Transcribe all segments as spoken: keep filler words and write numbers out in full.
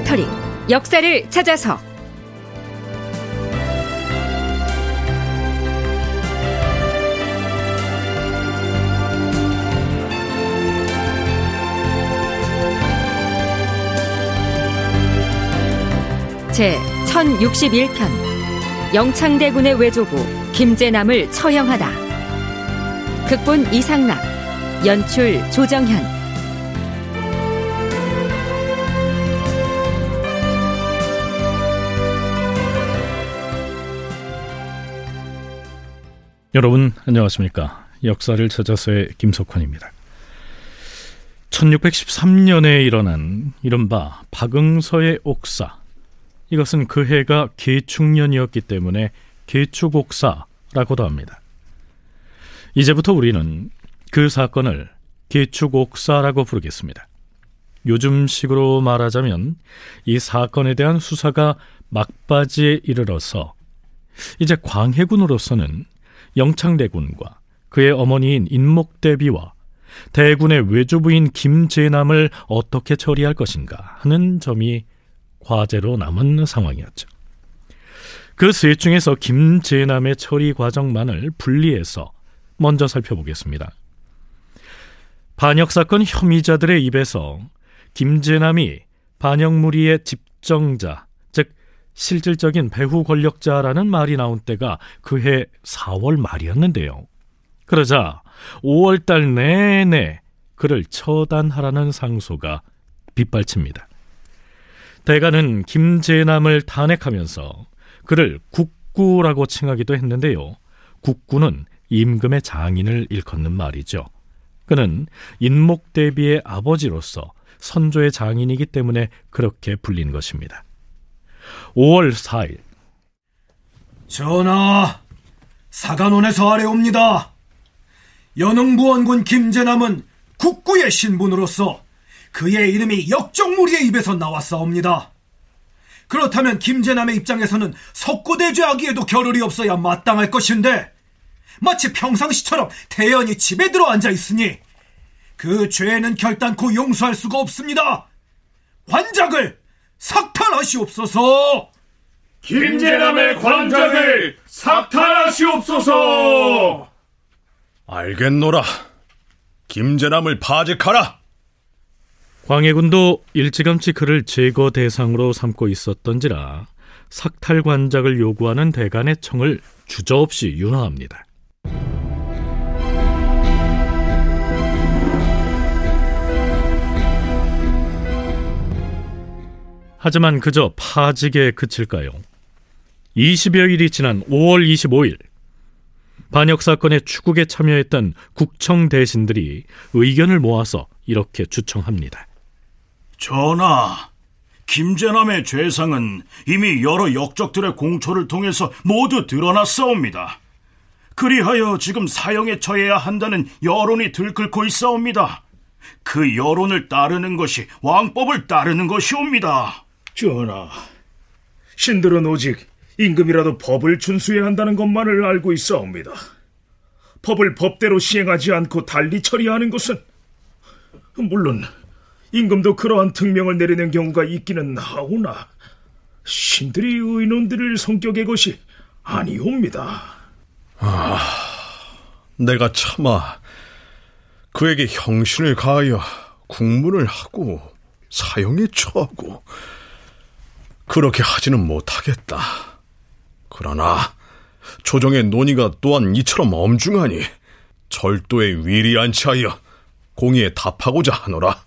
다큐멘터리 역사를 찾아서 제천육십일 편 영창대군의 외조부 김제남을 처형하다. 극본 이상남, 연출 조정현. 여러분 안녕하십니까. 역사를 찾아서의 김석환입니다. 천육백십삼 년에 일어난 이른바 박응서의 옥사, 이것은 그 해가 계축년이었기 때문에 계축옥사라고도 합니다. 이제부터 우리는 그 사건을 계축옥사라고 부르겠습니다. 요즘식으로 말하자면 이 사건에 대한 수사가 막바지에 이르러서 이제 광해군으로서는 영창대군과 그의 어머니인 인목대비와 대군의 외조부인 김제남을 어떻게 처리할 것인가 하는 점이 과제로 남은 상황이었죠. 그 셋 중에서 김제남의 처리 과정만을 분리해서 먼저 살펴보겠습니다. 반역사건 혐의자들의 입에서 김제남이 반역무리의 집정자, 즉 실질적인 배후 권력자라는 말이 나온 때가 그해 사월 말이었는데요. 그러자 오월달 내내 그를 처단하라는 상소가 빗발칩니다. 대간은 김제남을 탄핵하면서 그를 국구라고 칭하기도 했는데요. 국구는 임금의 장인을 일컫는 말이죠. 그는 인목대비의 아버지로서 선조의 장인이기 때문에 그렇게 불린 것입니다. 오월 사일, 전하, 사간원에서 아뢰옵니다. 연흥부원군 김제남은 국구의 신분으로서 그의 이름이 역적무리의 입에서 나왔사옵니다. 그렇다면 김제남의 입장에서는 석고대죄하기에도 겨를이 없어야 마땅할 것인데, 마치 평상시처럼 태연히 집에 들어 앉아 있으니 그 죄는 결단코 용서할 수가 없습니다. 관작을 삭탈하시옵소서. 김제남의 관작을 삭탈하시옵소서. 알겠노라. 김제남을 파직하라. 광해군도 일찌감치 그를 제거 대상으로 삼고 있었던지라 삭탈 관작을 요구하는 대간의 청을 주저없이 윤화합니다. 하지만 그저 파직에 그칠까요? 이십여 일이 지난 오월 이십오일, 반역사건의 추국에 참여했던 국청 대신들이 의견을 모아서 이렇게 주청합니다. 전하, 김제남의 죄상은 이미 여러 역적들의 공초를 통해서 모두 드러났사옵니다. 그리하여 지금 사형에 처해야 한다는 여론이 들끓고 있사옵니다. 그 여론을 따르는 것이 왕법을 따르는 것이옵니다. 전하, 신들은 오직 임금이라도 법을 준수해야 한다는 것만을 알고 있사옵니다. 법을 법대로 시행하지 않고 달리 처리하는 것은, 물론 임금도 그러한 특명을 내리는 경우가 있기는 하오나 신들이 의논드릴 성격의 것이 아니옵니다. 아, 내가 차마 그에게 형신을 가하여 국문을 하고 사형에 처하고 그렇게 하지는 못하겠다. 그러나 조정의 논의가 또한 이처럼 엄중하니 절도에 위리안치 하여 공의에 답하고자 하노라.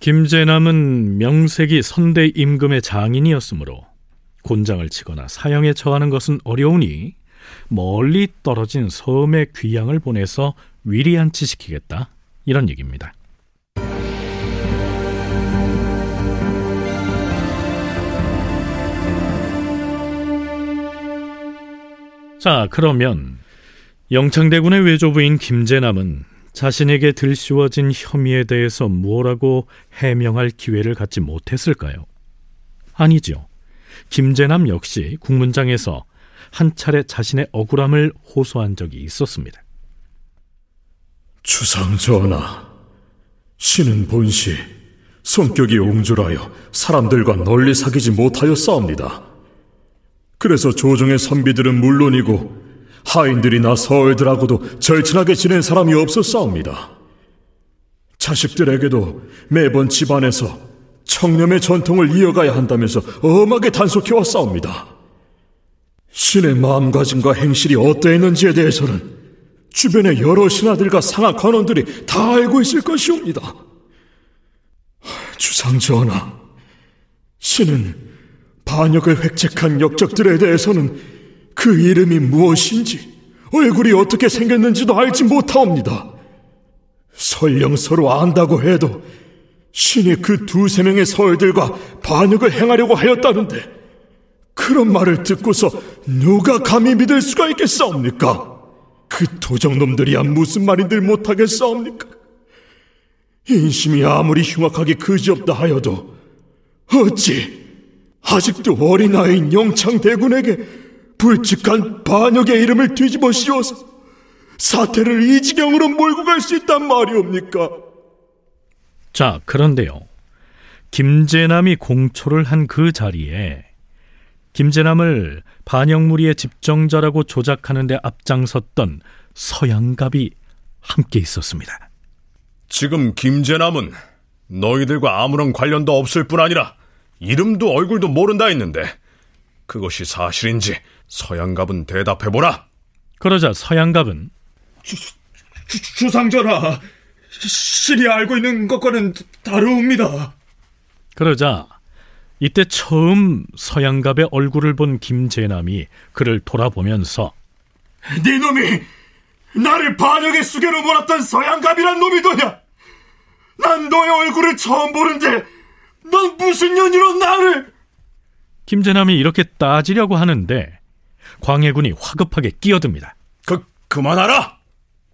김제남은 명색이 선대 임금의 장인이었으므로 곤장을 치거나 사형에 처하는 것은 어려우니 멀리 떨어진 섬에 귀양을 보내서 위리안치 시키겠다, 이런 얘기입니다. 자, 그러면 영창대군의 외조부인 김제남은 자신에게 들씌워진 혐의에 대해서 뭐라고 해명할 기회를 갖지 못했을까요? 아니죠. 김제남 역시 국문장에서 한 차례 자신의 억울함을 호소한 적이 있었습니다. 주상전하, 신은 본시 성격이 옹졸하여 사람들과 널리 사귀지 못하였사옵니다. 그래서 조정의 선비들은 물론이고 하인들이나 서얼들하고도 절친하게 지낸 사람이 없었사옵니다. 자식들에게도 매번 집안에서 청렴의 전통을 이어가야 한다면서 엄하게 단속해왔사옵니다. 신의 마음가짐과 행실이 어떠했는지에 대해서는 주변의 여러 신하들과 상하 관원들이 다 알고 있을 것이옵니다. 주상전하, 신은 반역을 획책한 역적들에 대해서는 그 이름이 무엇인지, 얼굴이 어떻게 생겼는지도 알지 못하옵니다. 설령 서로 안다고 해도 신이 그 두세 명의 서얼들과 반역을 행하려고 하였다는데 그런 말을 듣고서 누가 감히 믿을 수가 있겠사옵니까? 그 도적놈들이야 무슨 말인들 못하겠사옵니까? 인심이 아무리 흉악하게 그지없다 하여도 어찌 아직도 어린아이인 영창대군에게 불측한 반역의 이름을 뒤집어 씌워서 사태를 이 지경으로 몰고 갈 수 있단 말이옵니까? 자, 그런데요, 김제남이 공초를 한 그 자리에 김제남을 반역무리의 집정자라고 조작하는 데 앞장섰던 서양갑이 함께 있었습니다. 지금 김제남은 너희들과 아무런 관련도 없을 뿐 아니라 이름도 얼굴도 모른다 했는데 그것이 사실인지 서양갑은 대답해보라. 그러자 서양갑은 주, 주, 주상전하, 신이 알고 있는 것과는 다릅니다. 그러자 이때 처음 서양갑의 얼굴을 본 김제남이 그를 돌아보면서 네 놈이 나를 반역의 수괴로 몰았던 서양갑이란 놈이더냐? 난 너의 얼굴을 처음 보는데 넌 무슨 연유로 나를... 김제남이 이렇게 따지려고 하는데 광해군이 화급하게 끼어듭니다. 그, 그만하라!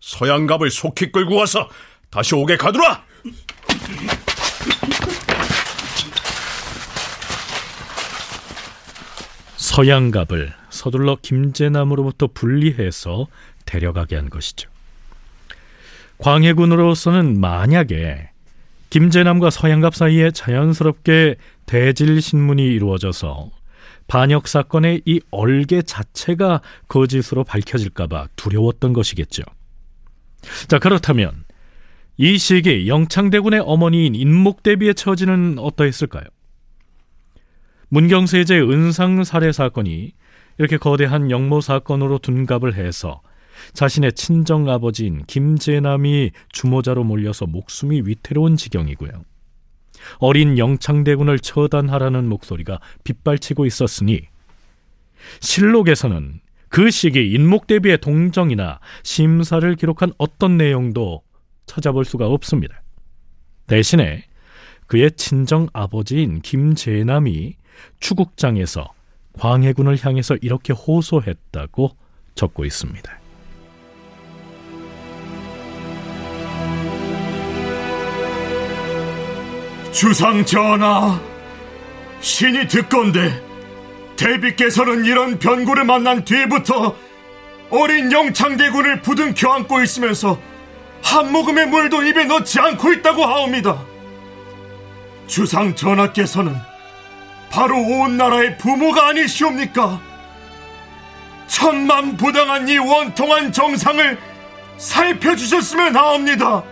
서양갑을 속히 끌고 와서 다시 옥에 가두라! 서양갑을 서둘러 김제남으로부터 분리해서 데려가게 한 것이죠. 광해군으로서는 만약에 김제남과 서양갑 사이에 자연스럽게 대질신문이 이루어져서 반역사건의 이 얼개 자체가 거짓으로 밝혀질까봐 두려웠던 것이겠죠. 자, 그렇다면 이 시기 영창대군의 어머니인 인목대비의 처지는 어떠했을까요? 문경세제의 은상살해 사건이 이렇게 거대한 역모사건으로 둔갑을 해서 자신의 친정아버지인 김제남이 주모자로 몰려서 목숨이 위태로운 지경이고요, 어린 영창대군을 처단하라는 목소리가 빗발치고 있었으니 실록에서는 그 시기 인목대비의 동정이나 심사를 기록한 어떤 내용도 찾아볼 수가 없습니다. 대신에 그의 친정아버지인 김제남이 추국장에서 광해군을 향해서 이렇게 호소했다고 적고 있습니다. 주상전하, 신이 듣건대 대비께서는 이런 변고를 만난 뒤부터 어린 영창대군을 부둥켜 안고 있으면서 한 모금의 물도 입에 넣지 않고 있다고 하옵니다. 주상전하께서는 바로 온 나라의 부모가 아니시옵니까? 천만 부당한 이 원통한 정상을 살펴주셨으면 하옵니다.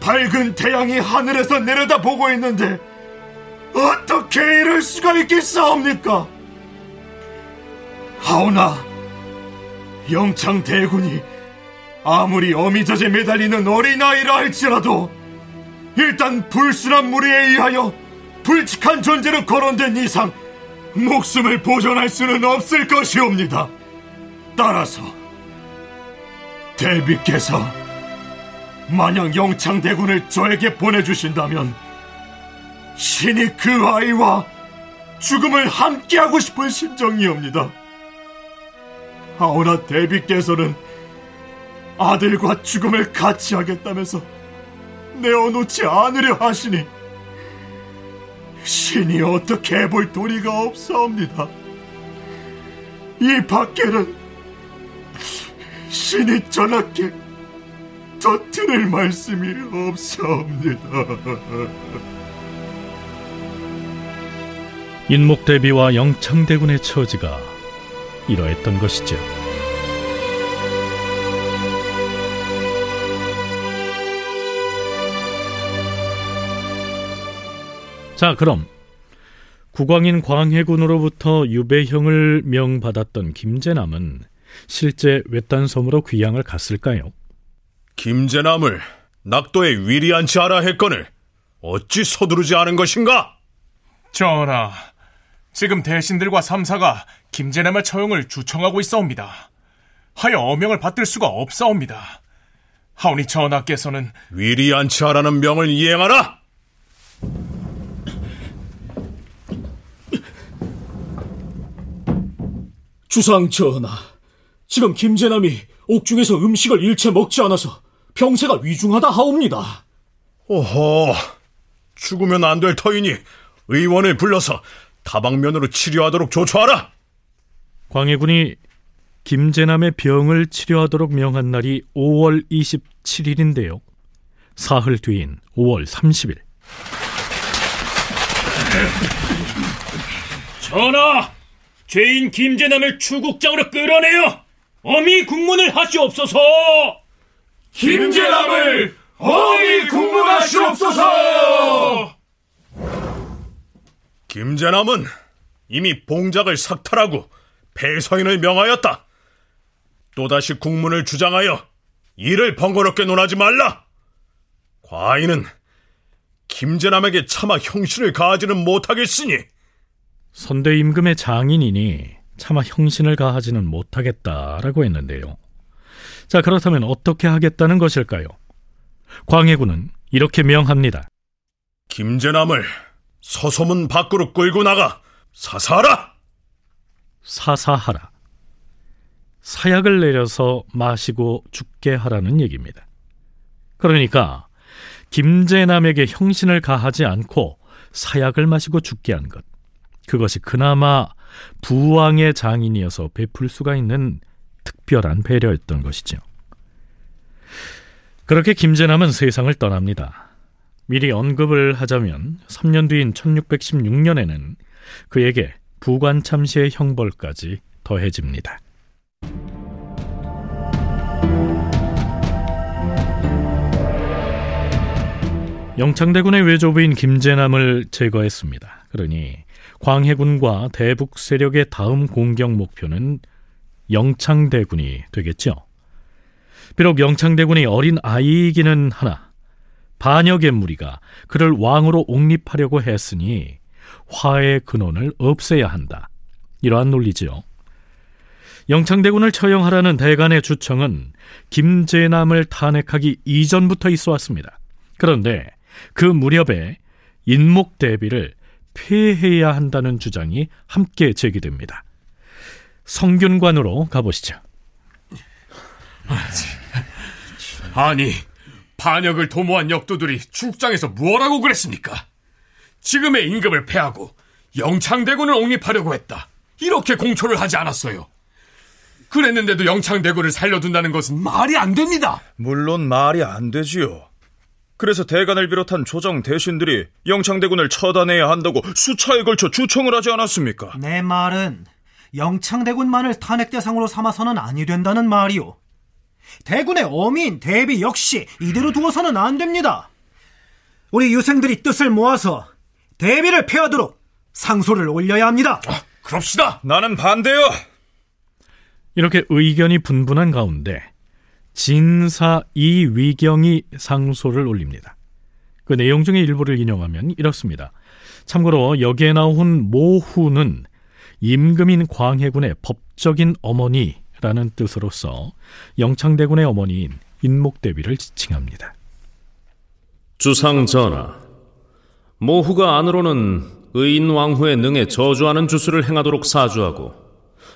밝은 태양이 하늘에서 내려다보고 있는데 어떻게 이럴 수가 있겠사옵니까? 하오나 영창대군이 아무리 어미젖에 매달리는 어린아이라 할지라도 일단 불순한 무리에 의하여 불측한 존재로 거론된 이상 목숨을 보존할 수는 없을 것이옵니다. 따라서 대비께서 만약 영창대군을 저에게 보내주신다면 신이 그 아이와 죽음을 함께하고 싶은 심정이옵니다. 하오나 대비께서는 아들과 죽음을 같이 하겠다면서 내어놓지 않으려 하시니 신이 어떻게 해볼 도리가 없사옵니다. 이 밖에는 신이 전하께 저 드릴 말씀이 없사옵니다. 인목대비와 영창대군의 처지가 이러했던 것이죠. 자, 그럼 국왕인 광해군으로부터 유배형을 명받았던 김제남은 실제 외딴섬으로 귀양을 갔을까요? 김제남을 낙도에 위리한치 하라 했거늘 어찌 서두르지 않은 것인가? 전하, 지금 대신들과 삼사가 김제남의 처형을 주청하고 있사옵니다. 하여 어명을 받들 수가 없사옵니다. 하오니 전하께서는 위리한치 하라는 명을 이행하라! 주상 전하, 지금 김제남이 옥중에서 음식을 일체 먹지 않아서 병세가 위중하다 하옵니다. 오호, 죽으면 안 될 터이니 의원을 불러서 다방면으로 치료하도록 조처하라. 광해군이 김제남의 병을 치료하도록 명한 날이 오월 이십칠일인데요 사흘 뒤인 오월 삼십일. 전하, 죄인 김제남을 추국장으로 끌어내요. 어미 국문을 하시옵소서. 김제남을 어미 국문하시옵소서. 김제남은 이미 봉작을 삭탈하고 배서인을 명하였다. 또다시 국문을 주장하여 이를 번거롭게 논하지 말라. 과인은 김제남에게 차마 형신을 가하지는 못하겠으니, 선대 임금의 장인이니 차마 형신을 가하지는 못하겠다라고 했는데요. 자, 그렇다면 어떻게 하겠다는 것일까요? 광해군은 이렇게 명합니다. 김제남을 서소문 밖으로 끌고 나가 사사하라! 사사하라. 사약을 내려서 마시고 죽게 하라는 얘기입니다. 그러니까 김제남에게 형신을 가하지 않고 사약을 마시고 죽게 한 것, 그것이 그나마 부왕의 장인이어서 베풀 수가 있는 특별한 배려였던 것이죠. 그렇게 김제남은 세상을 떠납니다. 미리 언급을 하자면 삼 년 뒤인 천육백십육년에는 그에게 부관참시의 형벌까지 더해집니다. 영창대군의 외조부인 김제남을 제거했습니다. 그러니 광해군과 대북 세력의 다음 공격 목표는 영창대군이 되겠죠. 비록 영창대군이 어린 아이이기는 하나 반역의 무리가 그를 왕으로 옹립하려고 했으니 화의 근원을 없애야 한다, 이러한 논리지요. 영창대군을 처형하라는 대간의 주청은 김제남을 탄핵하기 이전부터 있어 왔습니다. 그런데 그 무렵에 인목대비를 폐해야 한다는 주장이 함께 제기됩니다. 성균관으로 가보시죠. 아니, 반역을 도모한 역도들이 출국장에서 뭐라고 그랬습니까? 지금의 임금을 폐하고 영창대군을 옹립하려고 했다, 이렇게 공초를 하지 않았어요. 그랬는데도 영창대군을 살려둔다는 것은 말이 안 됩니다. 물론 말이 안 되지요. 그래서 대간을 비롯한 조정 대신들이 영창대군을 처단해야 한다고 수차에 걸쳐 주청을 하지 않았습니까? 내 말은 영창대군만을 탄핵 대상으로 삼아서는 아니 된다는 말이오. 대군의 어미인 대비 역시 이대로 두어서는 안 됩니다. 우리 유생들이 뜻을 모아서 대비를 폐하도록 상소를 올려야 합니다. 아, 그럽시다. 나는 반대요. 이렇게 의견이 분분한 가운데 진사 이위경이 상소를 올립니다. 그 내용 중에 일부를 인용하면 이렇습니다. 참고로 여기에 나온 모후는 임금인 광해군의 법적인 어머니라는 뜻으로서 영창대군의 어머니인 인목대비를 지칭합니다. 주상 전하, 모후가 안으로는 의인 왕후의 능에 저주하는 주술을 행하도록 사주하고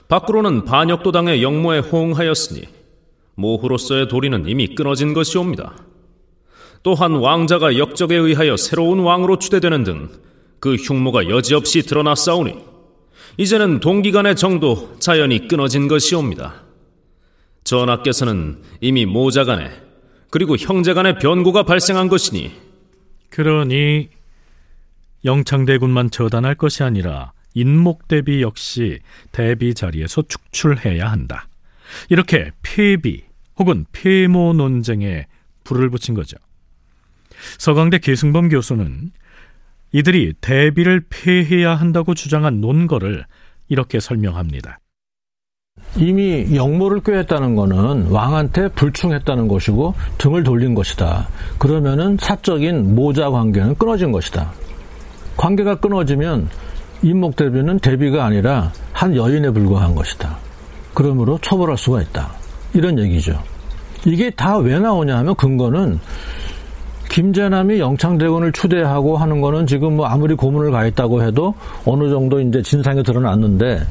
밖으로는 반역도당의 역모에 호응하였으니 모후로서의 도리는 이미 끊어진 것이옵니다. 또한 왕자가 역적에 의하여 새로운 왕으로 추대되는 등 그 흉모가 여지없이 드러났사오니 이제는 동기간의 정도 자연히 끊어진 것이옵니다. 전하께서는 이미 모자간에 그리고 형제간의 변고가 발생한 것이니, 그러니 영창대군만 처단할 것이 아니라 인목대비 역시 대비 자리에서 축출해야 한다. 이렇게 폐비 혹은 폐모 논쟁에 불을 붙인 거죠. 서강대 계승범 교수는 이들이 대비를 폐해야 한다고 주장한 논거를 이렇게 설명합니다. 이미 역모를 꾀했다는 것은 왕한테 불충했다는 것이고 등을 돌린 것이다. 그러면은 사적인 모자 관계는 끊어진 것이다. 관계가 끊어지면 인목대비는 대비가 아니라 한 여인에 불과한 것이다. 그러므로 처벌할 수가 있다. 이런 얘기죠. 이게 다 왜 나오냐 하면, 근거는 김제남이 영창대군을 추대하고 하는 거는 지금 뭐 아무리 고문을 가했다고 해도 어느 정도 이제 진상이 드러났는데,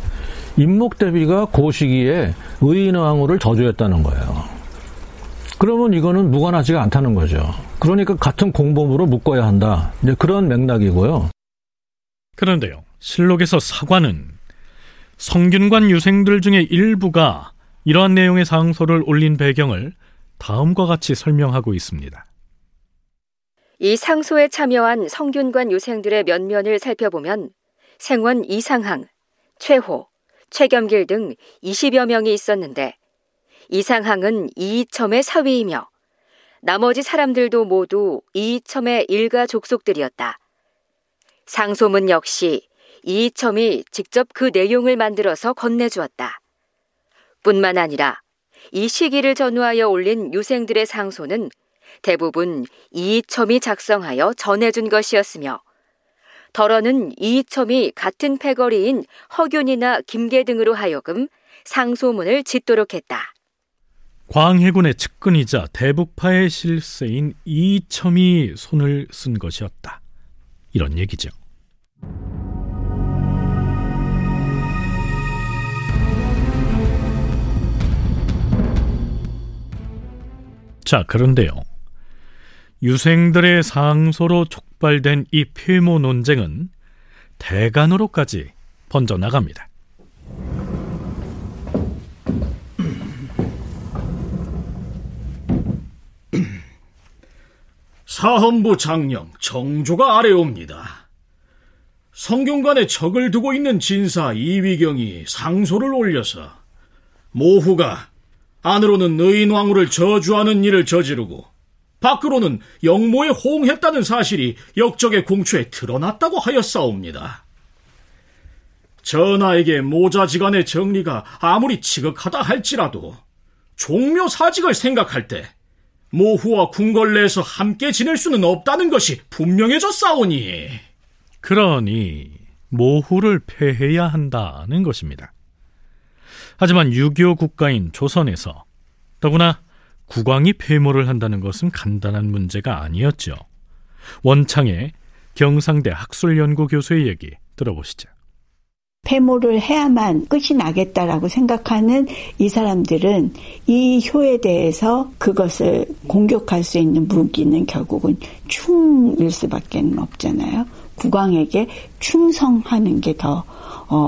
인목대비가 그 시기에 의인왕후를 저주했다는 거예요. 그러면 이거는 무관하지가 않다는 거죠. 그러니까 같은 공범으로 묶어야 한다. 이제 그런 맥락이고요. 그런데요, 실록에서 사관은 성균관 유생들 중에 일부가 이러한 내용의 상소를 올린 배경을 다음과 같이 설명하고 있습니다. 이 상소에 참여한 성균관 유생들의 면면을 살펴보면 생원 이상항, 최호, 최겸길 등 이십여 명이 있었는데, 이상항은 이이첨의 사위이며 나머지 사람들도 모두 이이첨의 일가 족속들이었다. 상소문 역시 이이첨이 직접 그 내용을 만들어서 건네주었다. 뿐만 아니라 이 시기를 전후하여 올린 유생들의 상소는 대부분 이이첨이 작성하여 전해준 것이었으며, 더러는 이이첨이 같은 패거리인 허균이나 김계 등으로 하여금 상소문을 짓도록 했다. 광해군의 측근이자 대북파의 실세인 이이첨이 손을 쓴 것이었다. 이런 얘기죠. 자, 그런데요, 유생들의 상소로 촉발된 이 폐모 논쟁은 대간으로까지 번져나갑니다. 사헌부 장령 정조가 아뢰옵니다. 성균관에 적을 두고 있는 진사 이위경이 상소를 올려서 모후가 안으로는 의인왕후를 저주하는 일을 저지르고 밖으로는 영모에 호응했다는 사실이 역적의 공초에 드러났다고 하였사옵니다. 전하에게 모자지간의 정리가 아무리 지극하다 할지라도 종묘사직을 생각할 때 모후와 궁궐내에서 함께 지낼 수는 없다는 것이 분명해졌사오니, 그러니 모후를 폐해야 한다는 것입니다. 하지만 유기오 국가인 조선에서 더구나 국왕이 폐모를 한다는 것은 간단한 문제가 아니었죠. 원창의 경상대 학술연구 교수의 얘기 들어보시죠. 폐모를 해야만 끝이 나겠다라고 생각하는 이 사람들은 이 효에 대해서 그것을 공격할 수 있는 무기는 결국은 충일 수밖에 없잖아요. 국왕에게 충성하는 게 더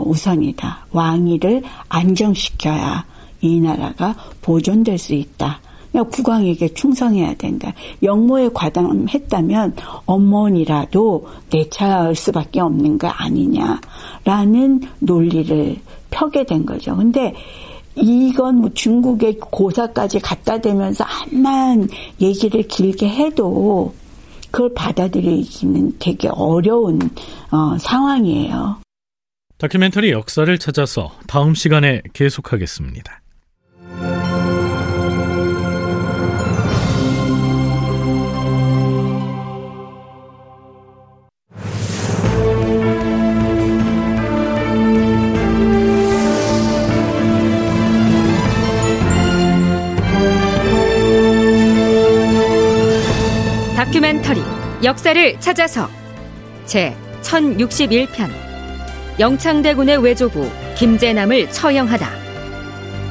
우선이다. 왕위를 안정시켜야 이 나라가 보존될 수 있다. 국왕에게 충성해야 된다. 영모에 과담했다면 엄몬이라도 내차할 수밖에 없는 거 아니냐라는 논리를 펴게 된 거죠. 근데 이건 뭐 중국의 고사까지 갖다 대면서 암만 얘기를 길게 해도 그걸 받아들이기는 되게 어려운 어, 상황이에요. 다큐멘터리 역사를 찾아서 다음 시간에 계속하겠습니다. 다큐멘터리 역사를 찾아서 제천육십일 편 영창대군의 외조부 김제남을 처형하다.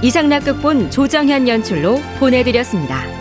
이상남 극본, 조정현 연출로 보내드렸습니다.